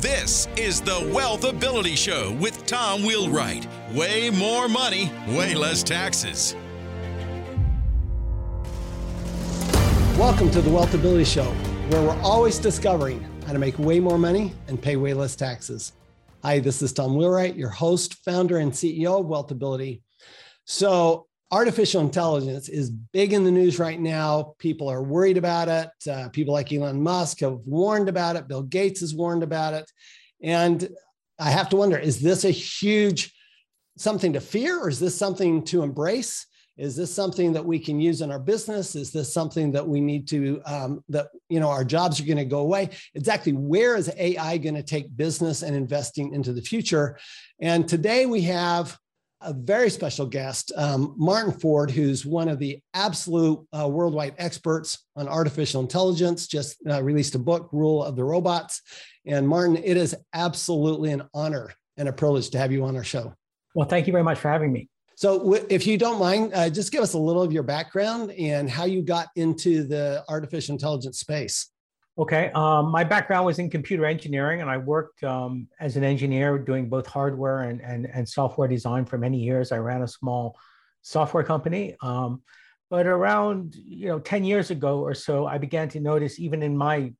This is the WealthAbility Show with Tom Wheelwright. Way more money, way less taxes. Welcome to the WealthAbility Show, where we're always discovering how to make way more money and pay way less taxes. Hi, this is Tom Wheelwright, your host, founder, and CEO of WealthAbility. So artificial intelligence is big in the news right now. People are worried about it. People like Elon Musk have warned about it. Bill Gates has warned about it. And I have to wonder, is this a huge something to fear, or is this something to embrace? Is this something that we can use in our business? Is this something that we need to, our jobs are going to go away? Exactly where is AI going to take business and investing into the future? And today we have a very special guest, Martin Ford, who's one of the absolute worldwide experts on artificial intelligence, just released a book, Rule of the Robots. And Martin, it is absolutely an honor and a privilege to have you on our show. Well, thank you very much for having me. So if you don't mind, just give us a little of your background and how you got into the artificial intelligence space. Okay. My background was in computer engineering, and I worked as an engineer doing both hardware and software design for many years. I ran a small software company, but around 10 years ago or so, I began to notice, even in my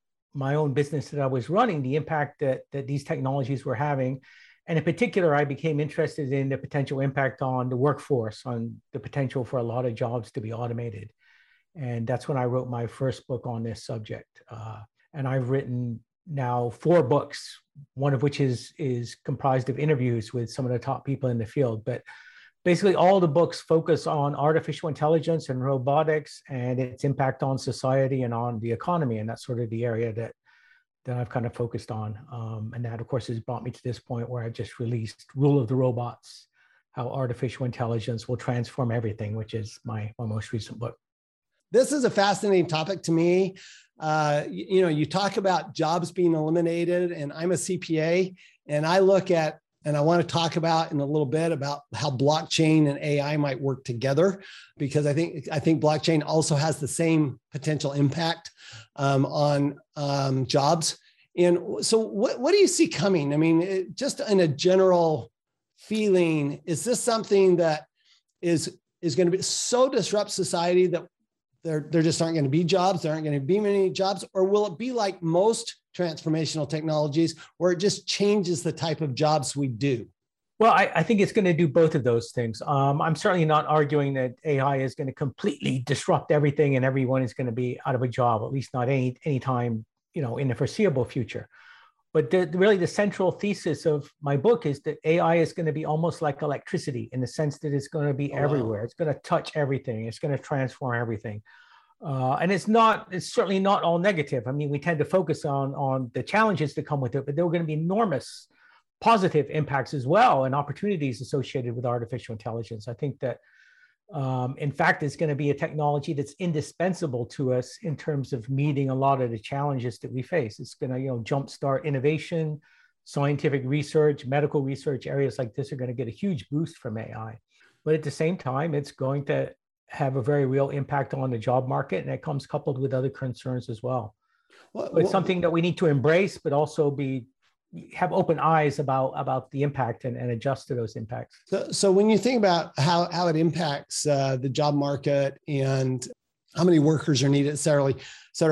own business that I was running, the impact that these technologies were having. And in particular, I became interested in the potential impact on the workforce, on the potential for a lot of jobs to be automated. And that's when I wrote my first book on this subject. And I've written now 4 books, one of which is comprised of interviews with some of the top people in the field. But basically all the books focus on artificial intelligence and robotics and its impact on society and on the economy. And that's sort of the area that I've kind of focused on. And that, of course, has brought me to this point where I've just released Rule of the Robots, How Artificial Intelligence Will Transform Everything, which is my most recent book. This is a fascinating topic to me. You talk about jobs being eliminated, and I'm a CPA, and I look at, and I want to talk about in a little bit about how blockchain and AI might work together, because I think blockchain also has the same potential impact on jobs. And so what do you see coming? I mean, just in a general feeling, is this something that is going to be so disrupt society that there just aren't going to be jobs, there aren't going to be many jobs? Or will it be like most transformational technologies where it just changes the type of jobs we do? Well, I think it's going to do both of those things. I'm certainly not arguing that AI is going to completely disrupt everything and everyone is going to be out of a job, at least not any time, in the foreseeable future. But really the central thesis of my book is that AI is going to be almost like electricity, in the sense that it's going to be everywhere. It's going to touch everything. It's going to transform everything. And it's certainly not all negative. I mean, we tend to focus on the challenges that come with it, but there are going to be enormous positive impacts as well, and opportunities associated with artificial intelligence. I think that, in fact, it's going to be a technology that's indispensable to us in terms of meeting a lot of the challenges that we face. It's going to, jumpstart innovation, scientific research, medical research. Areas like this are going to get a huge boost from AI. But at the same time, it's going to have a very real impact on the job market, and it comes coupled with other concerns as well. It's something that we need to embrace, but also have open eyes about the impact and adjust to those impacts. So when you think about how it impacts the job market and how many workers are needed, et cetera,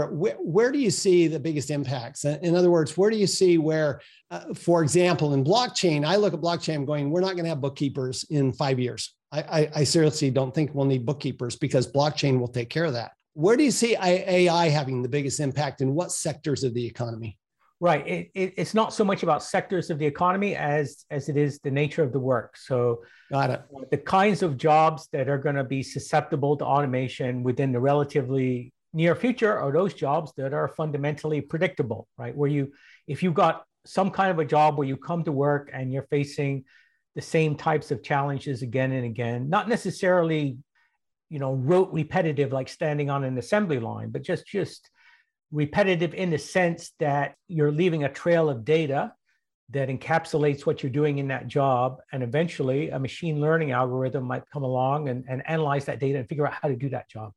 where do you see the biggest impacts? In other words, where do you see where, for example, in blockchain, I look at blockchain, I'm going, we're not going to have bookkeepers in 5 years. I seriously don't think we'll need bookkeepers because blockchain will take care of that. Where do you see AI having the biggest impact, in what sectors of the economy? Right. It's not so much about sectors of the economy as it is the nature of the work. So got it. The kinds of jobs that are going to be susceptible to automation within the relatively near future are those jobs that are fundamentally predictable, right? Where you, if you've got some kind of a job where you come to work and you're facing the same types of challenges again and again, not necessarily, you know, rote repetitive, like standing on an assembly line, but just repetitive in the sense that you're leaving a trail of data that encapsulates what you're doing in that job. And eventually a machine learning algorithm might come along and analyze that data and figure out how to do that job.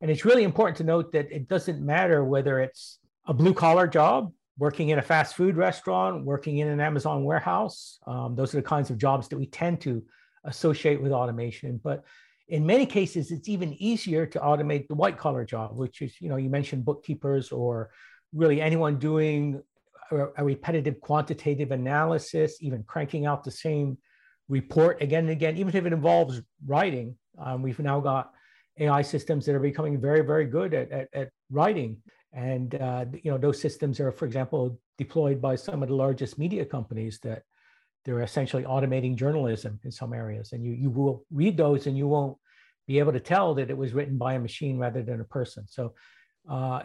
And it's really important to note that it doesn't matter whether it's a blue collar job, working in a fast food restaurant, working in an Amazon warehouse. Those are the kinds of jobs that we tend to associate with automation. But in many cases, it's even easier to automate the white collar job, which is, you know, you mentioned bookkeepers or really anyone doing a repetitive quantitative analysis, even cranking out the same report again and again, even if it involves writing. We've now got AI systems that are becoming very, very good at writing. And, you know, those systems are, for example, deployed by some of the largest media companies that they're essentially automating journalism in some areas. And you will read those and you won't be able to tell that it was written by a machine rather than a person. So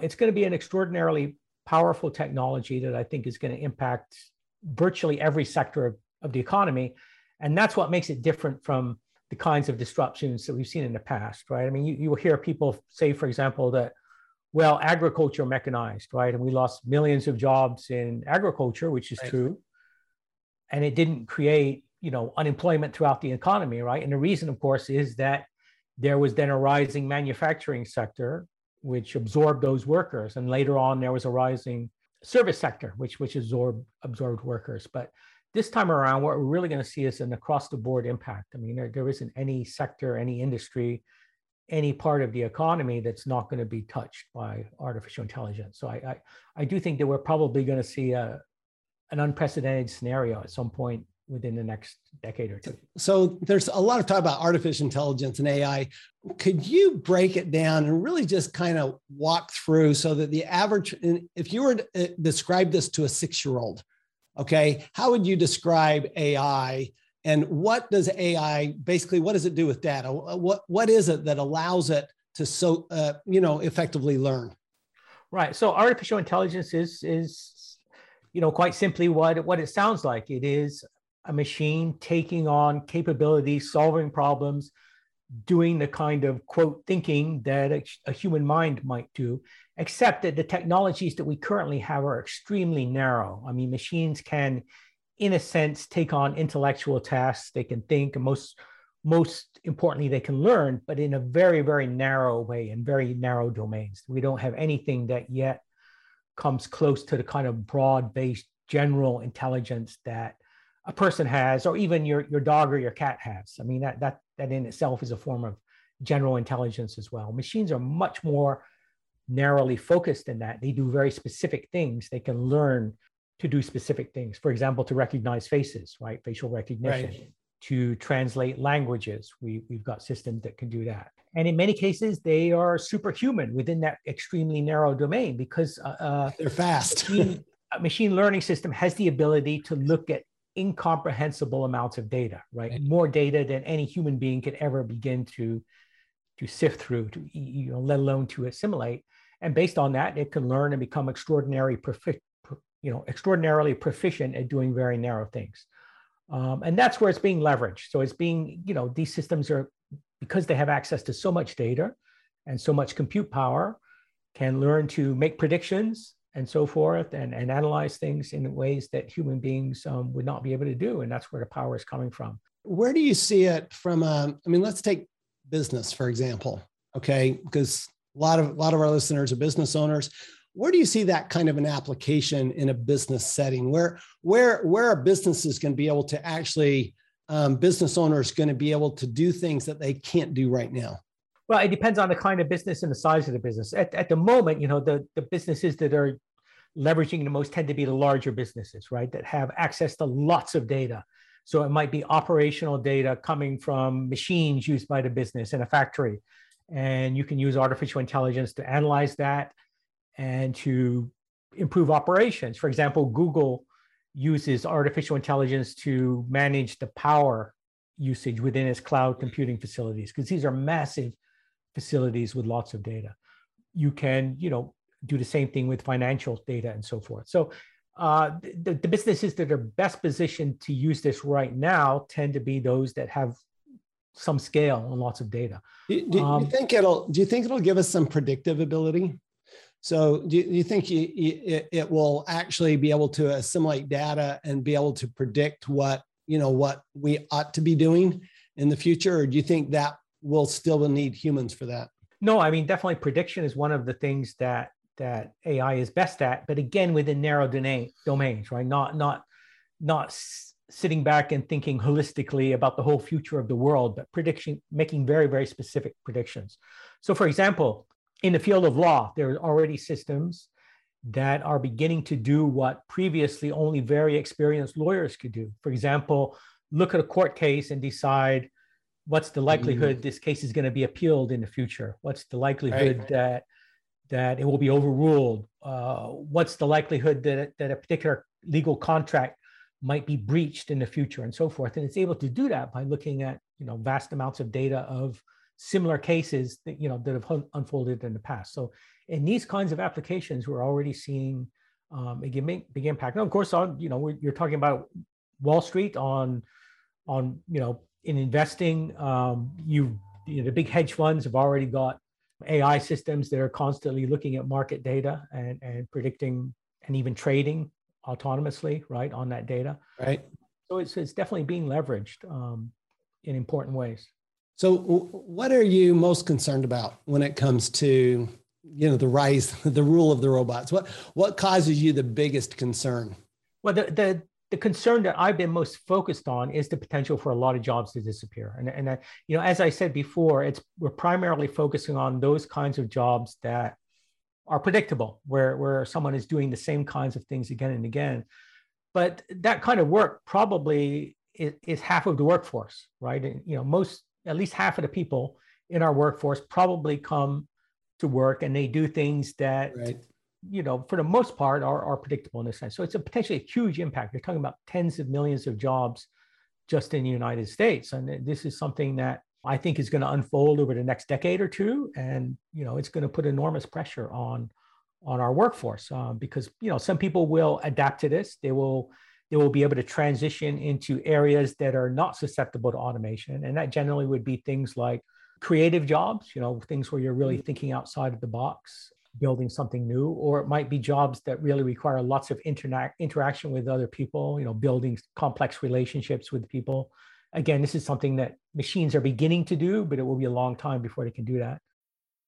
it's going to be an extraordinarily powerful technology that I think is going to impact virtually every sector of the economy. And that's what makes it different from the kinds of disruptions that we've seen in the past, right? I mean, you will hear people say, for example, that, well, agriculture mechanized, right? And we lost millions of jobs in agriculture, which is true. And it didn't create, you know, unemployment throughout the economy, right? And the reason, of course, is that there was then a rising manufacturing sector, which absorbed those workers. And later on, there was a rising service sector, which absorbed workers. But this time around, what we're really going to see is an across-the-board impact. I mean, there isn't any sector, any industry, any part of the economy that's not going to be touched by artificial intelligence. So I do think that we're probably going to see an unprecedented scenario at some point within the next decade or two. So there's a lot of talk about artificial intelligence and AI. Could you break it down and really just kind of walk through so that the average, if you were to describe this to a 6-year-old, okay, how would you describe AI and what does AI, basically, what does it do with data? What is it that allows it to effectively learn? Right, so artificial intelligence is you know, quite simply what it sounds like. It is a machine taking on capabilities, solving problems, doing the kind of, quote, thinking that a human mind might do, except that the technologies that we currently have are extremely narrow. I mean, machines can, in a sense, take on intellectual tasks. They can think, and most importantly, they can learn, but in a very, very narrow way, in very narrow domains. We don't have anything that yet comes close to the kind of broad-based general intelligence that a person has, or even your dog or your cat has. I mean, that in itself is a form of general intelligence as well. Machines are much more narrowly focused in that. They do very specific things. They can learn to do specific things. For example, to recognize faces, right? Facial recognition. Right. To translate languages. We've got systems that can do that. And in many cases, they are superhuman within that extremely narrow domain because they're fast. A machine learning system has the ability to look at incomprehensible amounts of data, right? More data than any human being could ever begin to sift through, to, you know, let alone to assimilate. And based on that, it can learn and become extraordinarily proficient at doing very narrow things. And that's where it's being leveraged. So it's being, you know, these systems are, because they have access to so much data and so much compute power, can learn to make predictions and so forth and analyze things in ways that human beings would not be able to do. And that's where the power is coming from. Where do you see it from? Let's take business, for example, okay? Because a lot of our listeners are business owners. Where do you see that kind of an application in a business setting? Where are businesses going to be able to actually, business owners going to be able to do things that they can't do right now? Well, it depends on the kind of business and the size of the business. At the moment, you know, the businesses that are leveraging the most tend to be the larger businesses, right? That have access to lots of data. So it might be operational data coming from machines used by the business in a factory. And you can use artificial intelligence to analyze that and to improve operations. For example, Google uses artificial intelligence to manage the power usage within its cloud computing facilities, because these are massive facilities with lots of data. You can, do the same thing with financial data and so forth. So the businesses that are best positioned to use this right now tend to be those that have some scale and lots of data. Do you think it'll give us some predictive ability? So do you think it will actually be able to assimilate data and be able to predict what we ought to be doing in the future? Or do you think that we'll still need humans for that? No, I mean, definitely prediction is one of the things that AI is best at, but again, within narrow domains, right? Not sitting back and thinking holistically about the whole future of the world, but prediction, making very, very specific predictions. So for example, in the field of law, there are already systems that are beginning to do what previously only very experienced lawyers could do. For example, look at a court case and decide what's the likelihood this case is going to be appealed in the future. What's the likelihood that it will be overruled? What's the likelihood that a particular legal contract might be breached in the future, and so forth? And it's able to do that by looking at vast amounts of data of similar cases that that have unfolded in the past. So in these kinds of applications, we're already seeing big impact. And of course, you're talking about Wall Street in investing. The big hedge funds have already got AI systems that are constantly looking at market data and predicting and even trading autonomously, right, on that data. Right. So it's definitely being leveraged in important ways. So what are you most concerned about when it comes to, the rise, the rule of the robots? What causes you the biggest concern? Well, the concern that I've been most focused on is the potential for a lot of jobs to disappear. And as I said before, we're primarily focusing on those kinds of jobs that are predictable, where someone is doing the same kinds of things again and again. But that kind of work probably is half of the workforce, right? And at least half of the people in our workforce probably come to work and they do things that, for the most part are predictable in a sense. So it's a potentially huge impact. You're talking about tens of millions of jobs just in the United States. And this is something that I think is going to unfold over the next decade or two. And, it's going to put enormous pressure on our workforce because, some people will adapt to this. They will be able to transition into areas that are not susceptible to automation. And that generally would be things like creative jobs, things where you're really thinking outside of the box, building something new, or it might be jobs that really require lots of interaction with other people, building complex relationships with people. Again, this is something that machines are beginning to do, but it will be a long time before they can do that.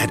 At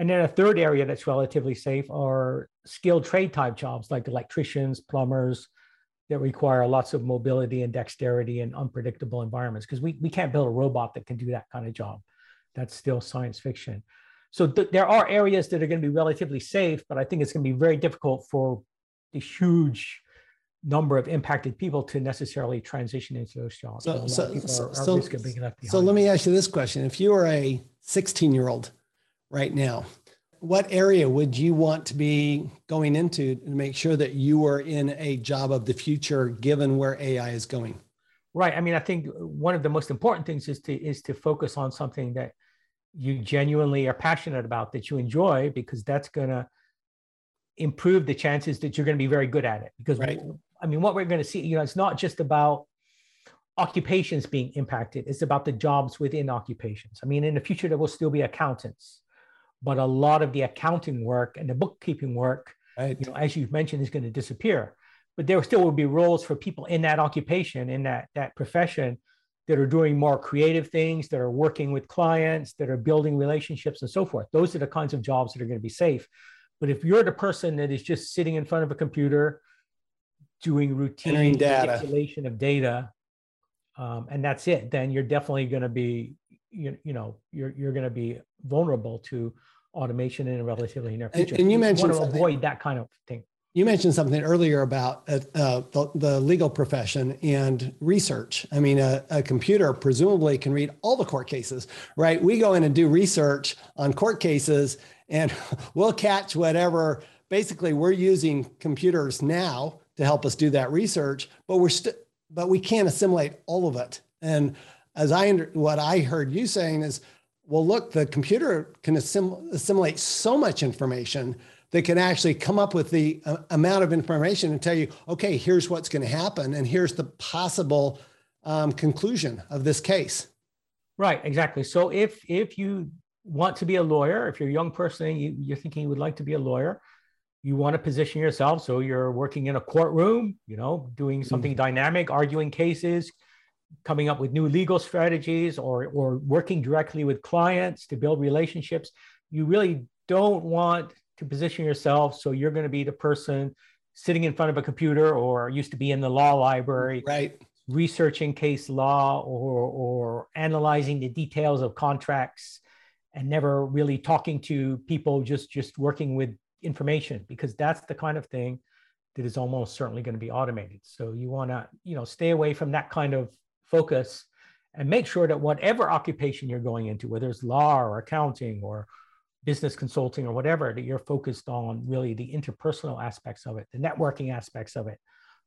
And then a third area that's relatively safe are skilled trade type jobs like electricians, plumbers, that require lots of mobility and dexterity in unpredictable environments, because we can't build a robot that can do that kind of job. That's still science fiction. So there are areas that are going to be relatively safe, but I think it's going to be very difficult for the huge number of impacted people to necessarily transition into those jobs. So let me ask you this question. If you were a 16-year-old, right now, what area would you want to be going into to make sure that you are in a job of the future, given where AI is going? Right. I mean, I think one of the most important things is to focus on something that you genuinely are passionate about, that you enjoy, because that's going to improve the chances that you're going to be very good at it. Because I mean, what we're going to see, you know, it's not just about occupations being impacted. It's about the jobs within occupations. I mean, in the future, there will still be accountants, but a lot of the accounting work and the bookkeeping work, you know, as you've mentioned, is going to disappear. But there still will be roles for people in that occupation, in that profession, that are doing more creative things, that are working with clients, that are building relationships and so forth. Those are the kinds of jobs that are going to be safe. But if you're the person that is just sitting in front of a computer, doing routine manipulation of data, and that's it, then you're definitely going to be, you're going to be vulnerable to automation in a relatively near future. And you mentioned want to avoid that kind of thing. You mentioned something earlier about the legal profession and research. I mean, a computer presumably can read all the court cases, right? We go in and do research on court cases, and we'll catch whatever. Basically, we're using computers now to help us do that research, but we can't assimilate all of it. And as what I heard you saying is, well, look, the computer can assimilate so much information that can actually come up with the amount of information and tell you, okay, here's what's going to happen, and here's the possible conclusion of this case. Right, exactly. So if you want to be a lawyer, if you're a young person and you're thinking you would like to be a lawyer, you want to position yourself so you're working in a courtroom, you know, doing something dynamic, arguing cases, coming up with new legal strategies, or working directly with clients to build relationships. You really don't want to position yourself so you're going to be the person sitting in front of a computer, or used to be in the law library, researching case law, or analyzing the details of contracts, and never really talking to people, just working with information, because that's the kind of thing that is almost certainly going to be automated. So you want to, you know, stay away from that kind of focus, and make sure that whatever occupation you're going into, whether it's law or accounting or business consulting or whatever, that you're focused on really the interpersonal aspects of it, the networking aspects of it,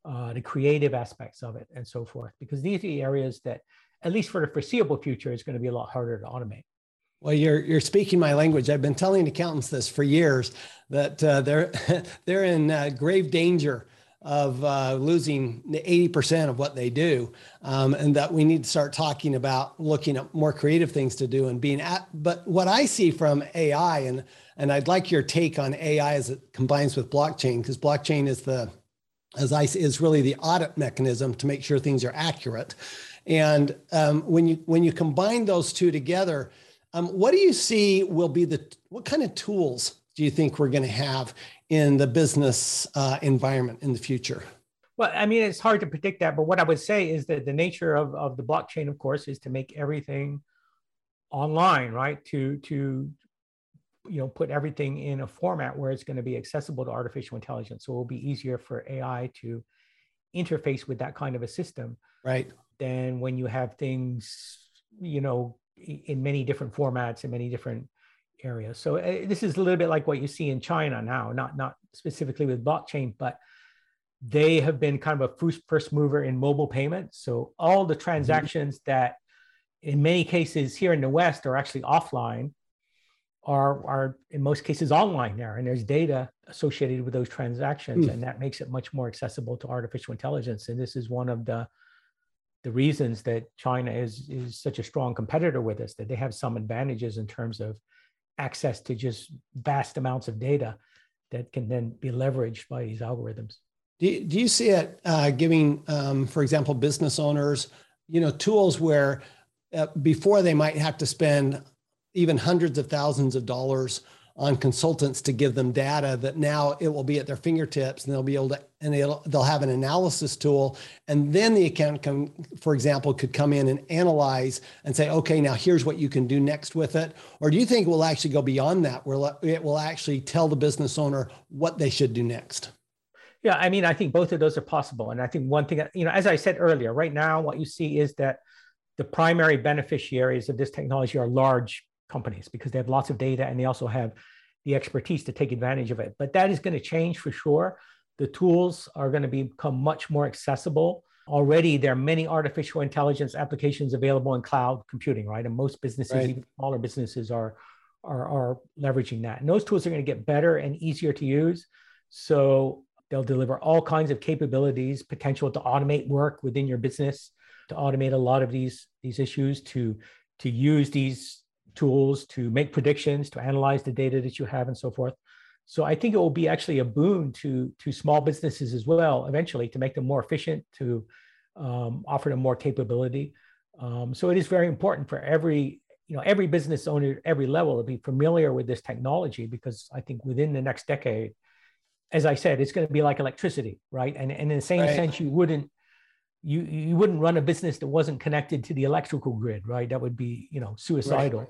the creative aspects of it, and so forth. Because these are the areas that, at least for the foreseeable future, is going to be a lot harder to automate. Well, you're speaking my language. I've been telling accountants this for years, that they're in grave danger of losing 80% of what they do, and that we need to start talking about looking at more creative things to do and being at. But what I see from AI, and I'd like your take on AI as it combines with blockchain, because blockchain is is really the audit mechanism to make sure things are accurate. And when you combine those two together, what do you see will be what kind of tools do you think we're going to have in the business environment in the future? Well, I mean, it's hard to predict that, but what I would say is that the nature of the blockchain, of course, is to make everything online, right? To put everything in a format where it's going to be accessible to artificial intelligence. So it will be easier for AI to interface with that kind of a system, right? Than when you have things, you know, in many different formats and many different area. So this is a little bit like what you see in China now, not specifically with blockchain, but they have been kind of a first mover in mobile payments. So all the transactions that in many cases here in the West are actually offline are in most cases online there. And there's data associated with those transactions. And that makes it much more accessible to artificial intelligence. And this is one of the reasons that China is such a strong competitor with us, that they have some advantages in terms of access to just vast amounts of data that can then be leveraged by these algorithms. Do you see it giving, for example, business owners, tools where before they might have to spend even hundreds of thousands of dollars on consultants to give them data, that now it will be at their fingertips, and they'll have an analysis tool, and then the accountant could come in and analyze and say, okay, now here's what you can do next with it? Or do you think we'll actually go beyond that, where it will actually tell the business owner what they should do next? Yeah, I mean, I think both of those are possible. And I think one thing, as I said earlier, right now what you see is that the primary beneficiaries of this technology are large companies, because they have lots of data and they also have the expertise to take advantage of it. But that is going to change for sure. The tools are going to become much more accessible. Already, there are many artificial intelligence applications available in cloud computing, right? And most businesses, even smaller businesses, are leveraging that. And those tools are going to get better and easier to use. So they'll deliver all kinds of capabilities, potential to automate work within your business, to automate a lot of these issues, to use these tools to make predictions, to analyze the data that you have and so forth. So I think it will be actually a boon to small businesses as well, eventually, to make them more efficient, to offer them more capability. So it is very important for every business owner at every level to be familiar with this technology, because I think within the next decade, as I said, it's going to be like electricity, right? And in the same sense, you wouldn't run a business that wasn't connected to the electrical grid, right? That would be, suicidal. Right.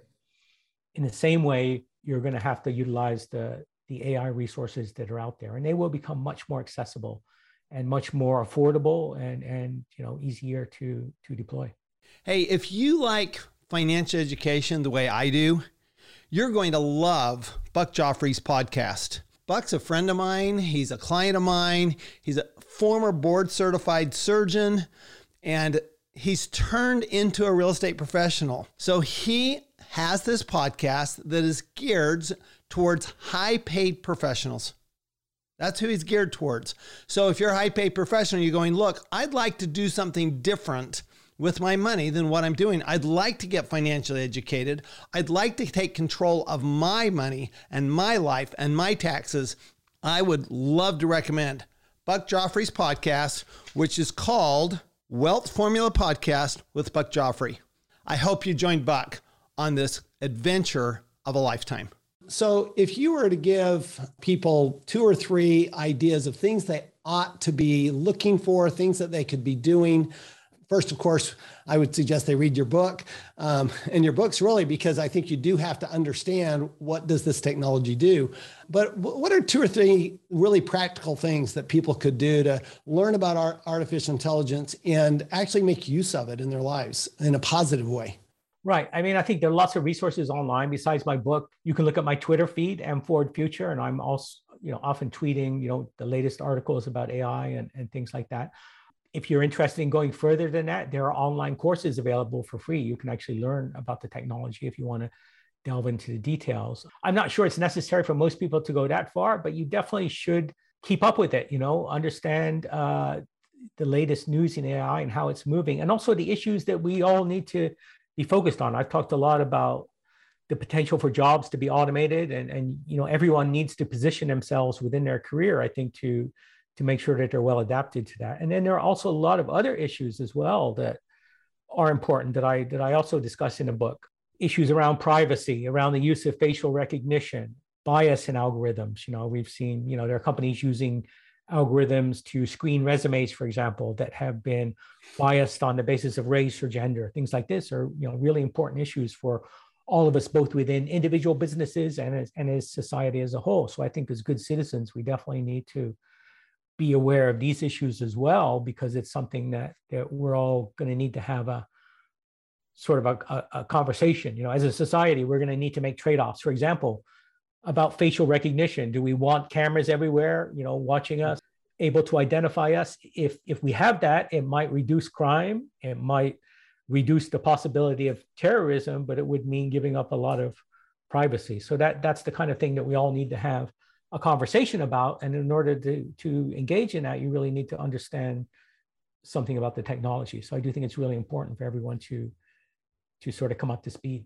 In the same way, you're going to have to utilize the AI resources that are out there, and they will become much more accessible and much more affordable and easier to deploy. Hey, if you like financial education the way I do, you're going to love Buck Joffrey's podcast. Buck's a friend of mine. He's a client of mine. He's a former board certified surgeon, and he's turned into a real estate professional. So he has this podcast that is geared towards high paid professionals. That's who he's geared towards. So if you're a high paid professional, you're going, look, I'd like to do something different with my money than what I'm doing. I'd like to get financially educated. I'd like to take control of my money and my life and my taxes. I would love to recommend Buck Joffrey's podcast, which is called Wealth Formula Podcast with Buck Joffrey. I hope you join Buck on this adventure of a lifetime. So if you were to give people 2 or 3 ideas of things they ought to be looking for, things that they could be doing, first, of course, I would suggest they read your book. And your book's really, because I think you do have to understand what does this technology do. But what are 2 or 3 really practical things that people could do to learn about artificial intelligence and actually make use of it in their lives in a positive way? Right. I mean, I think there are lots of resources online besides my book. You can look at my Twitter feed, MFordFuture, and I'm also, often tweeting, the latest articles about AI and things like that. If you're interested in going further than that, there are online courses available for free. You can actually learn about the technology if you want to delve into the details. I'm not sure it's necessary for most people to go that far, but you definitely should keep up with it, understand the latest news in AI and how it's moving, and also the issues that we all need to be focused on. I've talked a lot about the potential for jobs to be automated, and everyone needs to position themselves within their career, I think, to make sure that they're well adapted to that. And then there are also a lot of other issues as well that are important that I also discuss in the book. Issues around privacy, around the use of facial recognition, bias in algorithms. We've seen, there are companies using algorithms to screen resumes, for example, that have been biased on the basis of race or gender. Things like this are, really important issues for all of us, both within individual businesses and as society as a whole. So I think as good citizens, we definitely need to be aware of these issues as well, because it's something that we're all going to need to have a sort of a conversation. As a society, we're going to need to make trade-offs, for example, about facial recognition. Do we want cameras everywhere, watching us, able to identify us? If we have that, it might reduce crime. It might reduce the possibility of terrorism, but it would mean giving up a lot of privacy. So that's the kind of thing that we all need to have a conversation about. And in order to engage in that, you really need to understand something about the technology. So I do think it's really important for everyone to sort of come up to speed.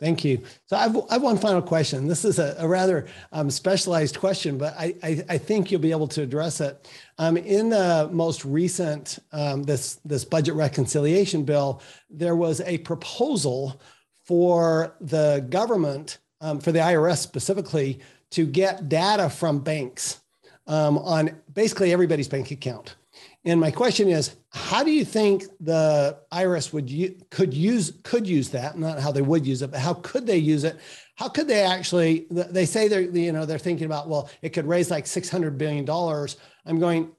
Thank you. So I've one final question. This is a rather specialized question, but I think you'll be able to address it. In the most recent, this budget reconciliation bill, there was a proposal for the government, for the IRS specifically, to get data from banks on basically everybody's bank account. And my question is, how do you think the IRS could use that? Not how they would use it, but how could they use it? How could they actually? They say they're thinking about, well, it could raise like $600 billion. I'm going,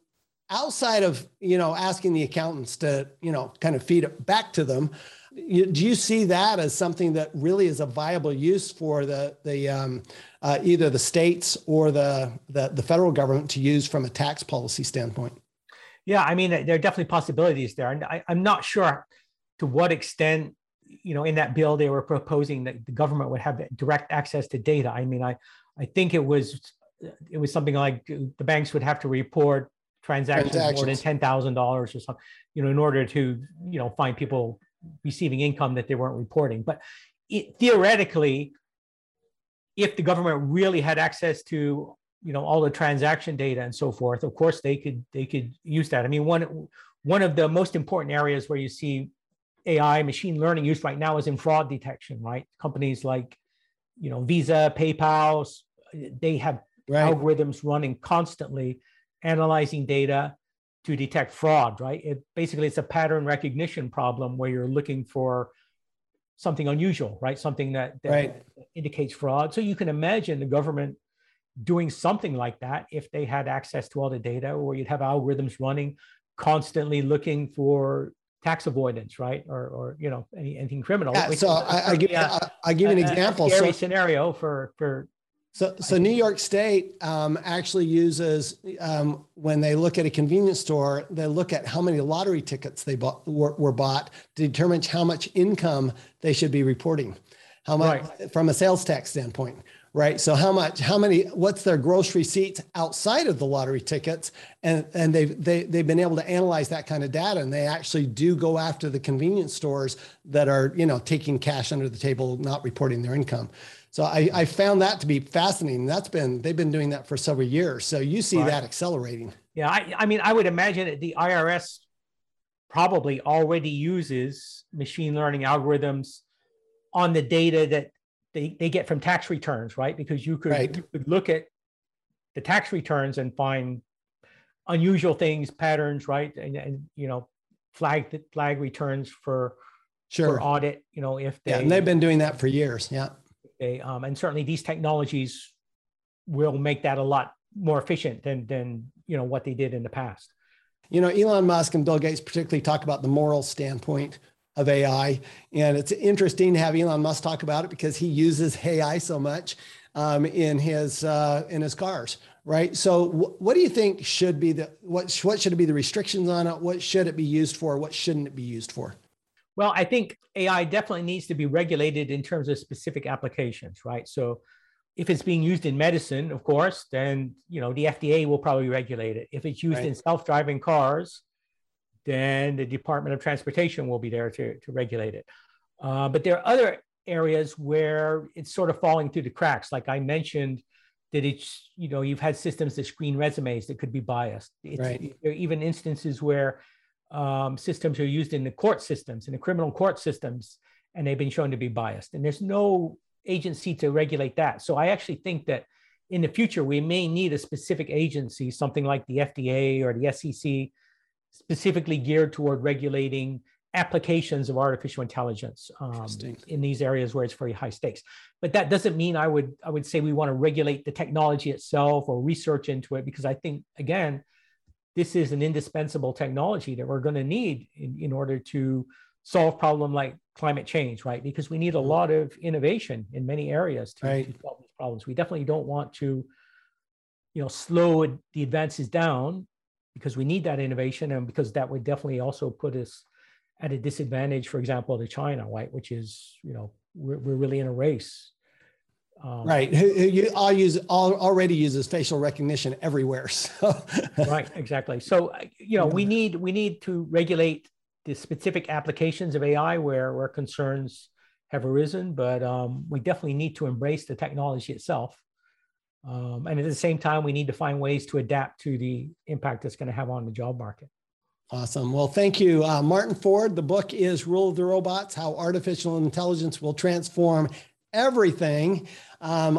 outside of asking the accountants to kind of feed it back to them. Do you see that as something that really is a viable use for the either the states or the federal government to use from a tax policy standpoint? Yeah, I mean, there are definitely possibilities there. And I'm not sure to what extent, in that bill, they were proposing that the government would have direct access to data. I mean, I think it was something like the banks would have to report transactions more than $10,000 or something, in order to, find people receiving income that they weren't reporting. But theoretically, if the government really had access to, all the transaction data and so forth, of course they could use that. I mean, one of the most important areas where you see AI, machine learning used right now is in fraud detection, right? Companies like, Visa, PayPal, they have algorithms running constantly, analyzing data to detect fraud, right? It's a pattern recognition problem where you're looking for something unusual, right? Something that indicates fraud. So you can imagine the government doing something like that if they had access to all the data, or you'd have algorithms running constantly looking for tax avoidance, right? Or anything criminal. Yeah, so I give an example. Scary scenario for. So New York State actually uses, when they look at a convenience store, they look at how many lottery tickets were bought to determine how much income they should be reporting, how much from a sales tax standpoint, right? So what's their gross receipts outside of the lottery tickets? And they've been able to analyze that kind of data, and they actually do go after the convenience stores that are, taking cash under the table, not reporting their income. So I found that to be fascinating. They've been doing that for several years. So you see that accelerating. Yeah, I mean, I would imagine that the IRS probably already uses machine learning algorithms on the data that they get from tax returns, right? Because you could look at the tax returns and find unusual things, patterns, right? And flag returns for audit, if they... Yeah, and they've been doing that for years, yeah. And certainly these technologies will make that a lot more efficient than what they did in the past. Elon Musk and Bill Gates particularly talk about the moral standpoint of AI. And it's interesting to have Elon Musk talk about it because he uses AI so much in his cars, right? So what do you think should be what should be the restrictions on it? What should it be used for? What shouldn't it be used for? Well, I think AI definitely needs to be regulated in terms of specific applications, right? So if it's being used in medicine, of course, then, the FDA will probably regulate it. If it's used in self-driving cars, then the Department of Transportation will be there to regulate it. But there are other areas where it's sort of falling through the cracks. Like I mentioned that it's, you've had systems that screen resumes that could be biased. There are even instances where systems are used in the court systems, in the criminal court systems, and they've been shown to be biased. And there's no agency to regulate that. So I actually think that in the future, we may need a specific agency, something like the FDA or the SEC, specifically geared toward regulating applications of artificial intelligence in these areas where it's very high stakes. But that doesn't mean I would say we want to regulate the technology itself or research into it, because I think, again, this is an indispensable technology that we're going to need in order to solve problems like climate change, right? Because we need a lot of innovation in many areas to solve these problems. We definitely don't want to, slow the advances down, because we need that innovation, and because that would definitely also put us at a disadvantage, for example, to China, right? Which is, we're really in a race. Who already uses facial recognition everywhere. So. Right, exactly. So, we need to regulate the specific applications of AI where concerns have arisen, but we definitely need to embrace the technology itself. And at the same time, we need to find ways to adapt to the impact it's going to have on the job market. Awesome. Well, thank you, Martin Ford. The book is Rule of the Robots: How Artificial Intelligence Will Transform Everything. I'm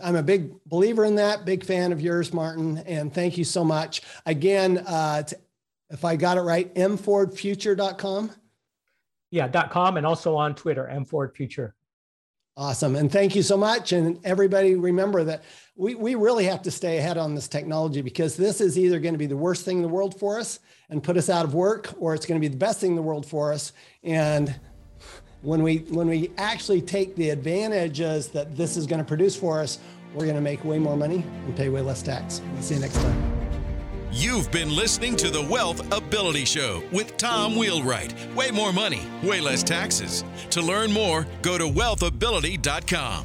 a big believer in that, big fan of yours, Martin, and thank you so much. Again, it's if I got it right, MFordFuture.com? Yeah, .com, and also on Twitter, MFordFuture. Awesome. And thank you so much. And everybody, remember that we really have to stay ahead on this technology, because this is either going to be the worst thing in the world for us and put us out of work, or it's going to be the best thing in the world for us. And when we actually take the advantages that this is going to produce for us, we're going to make way more money and pay way less tax. We'll see you next time. You've been listening to the Wealth Ability Show with Tom Wheelwright. Way more money, way less taxes. To learn more, go to wealthability.com.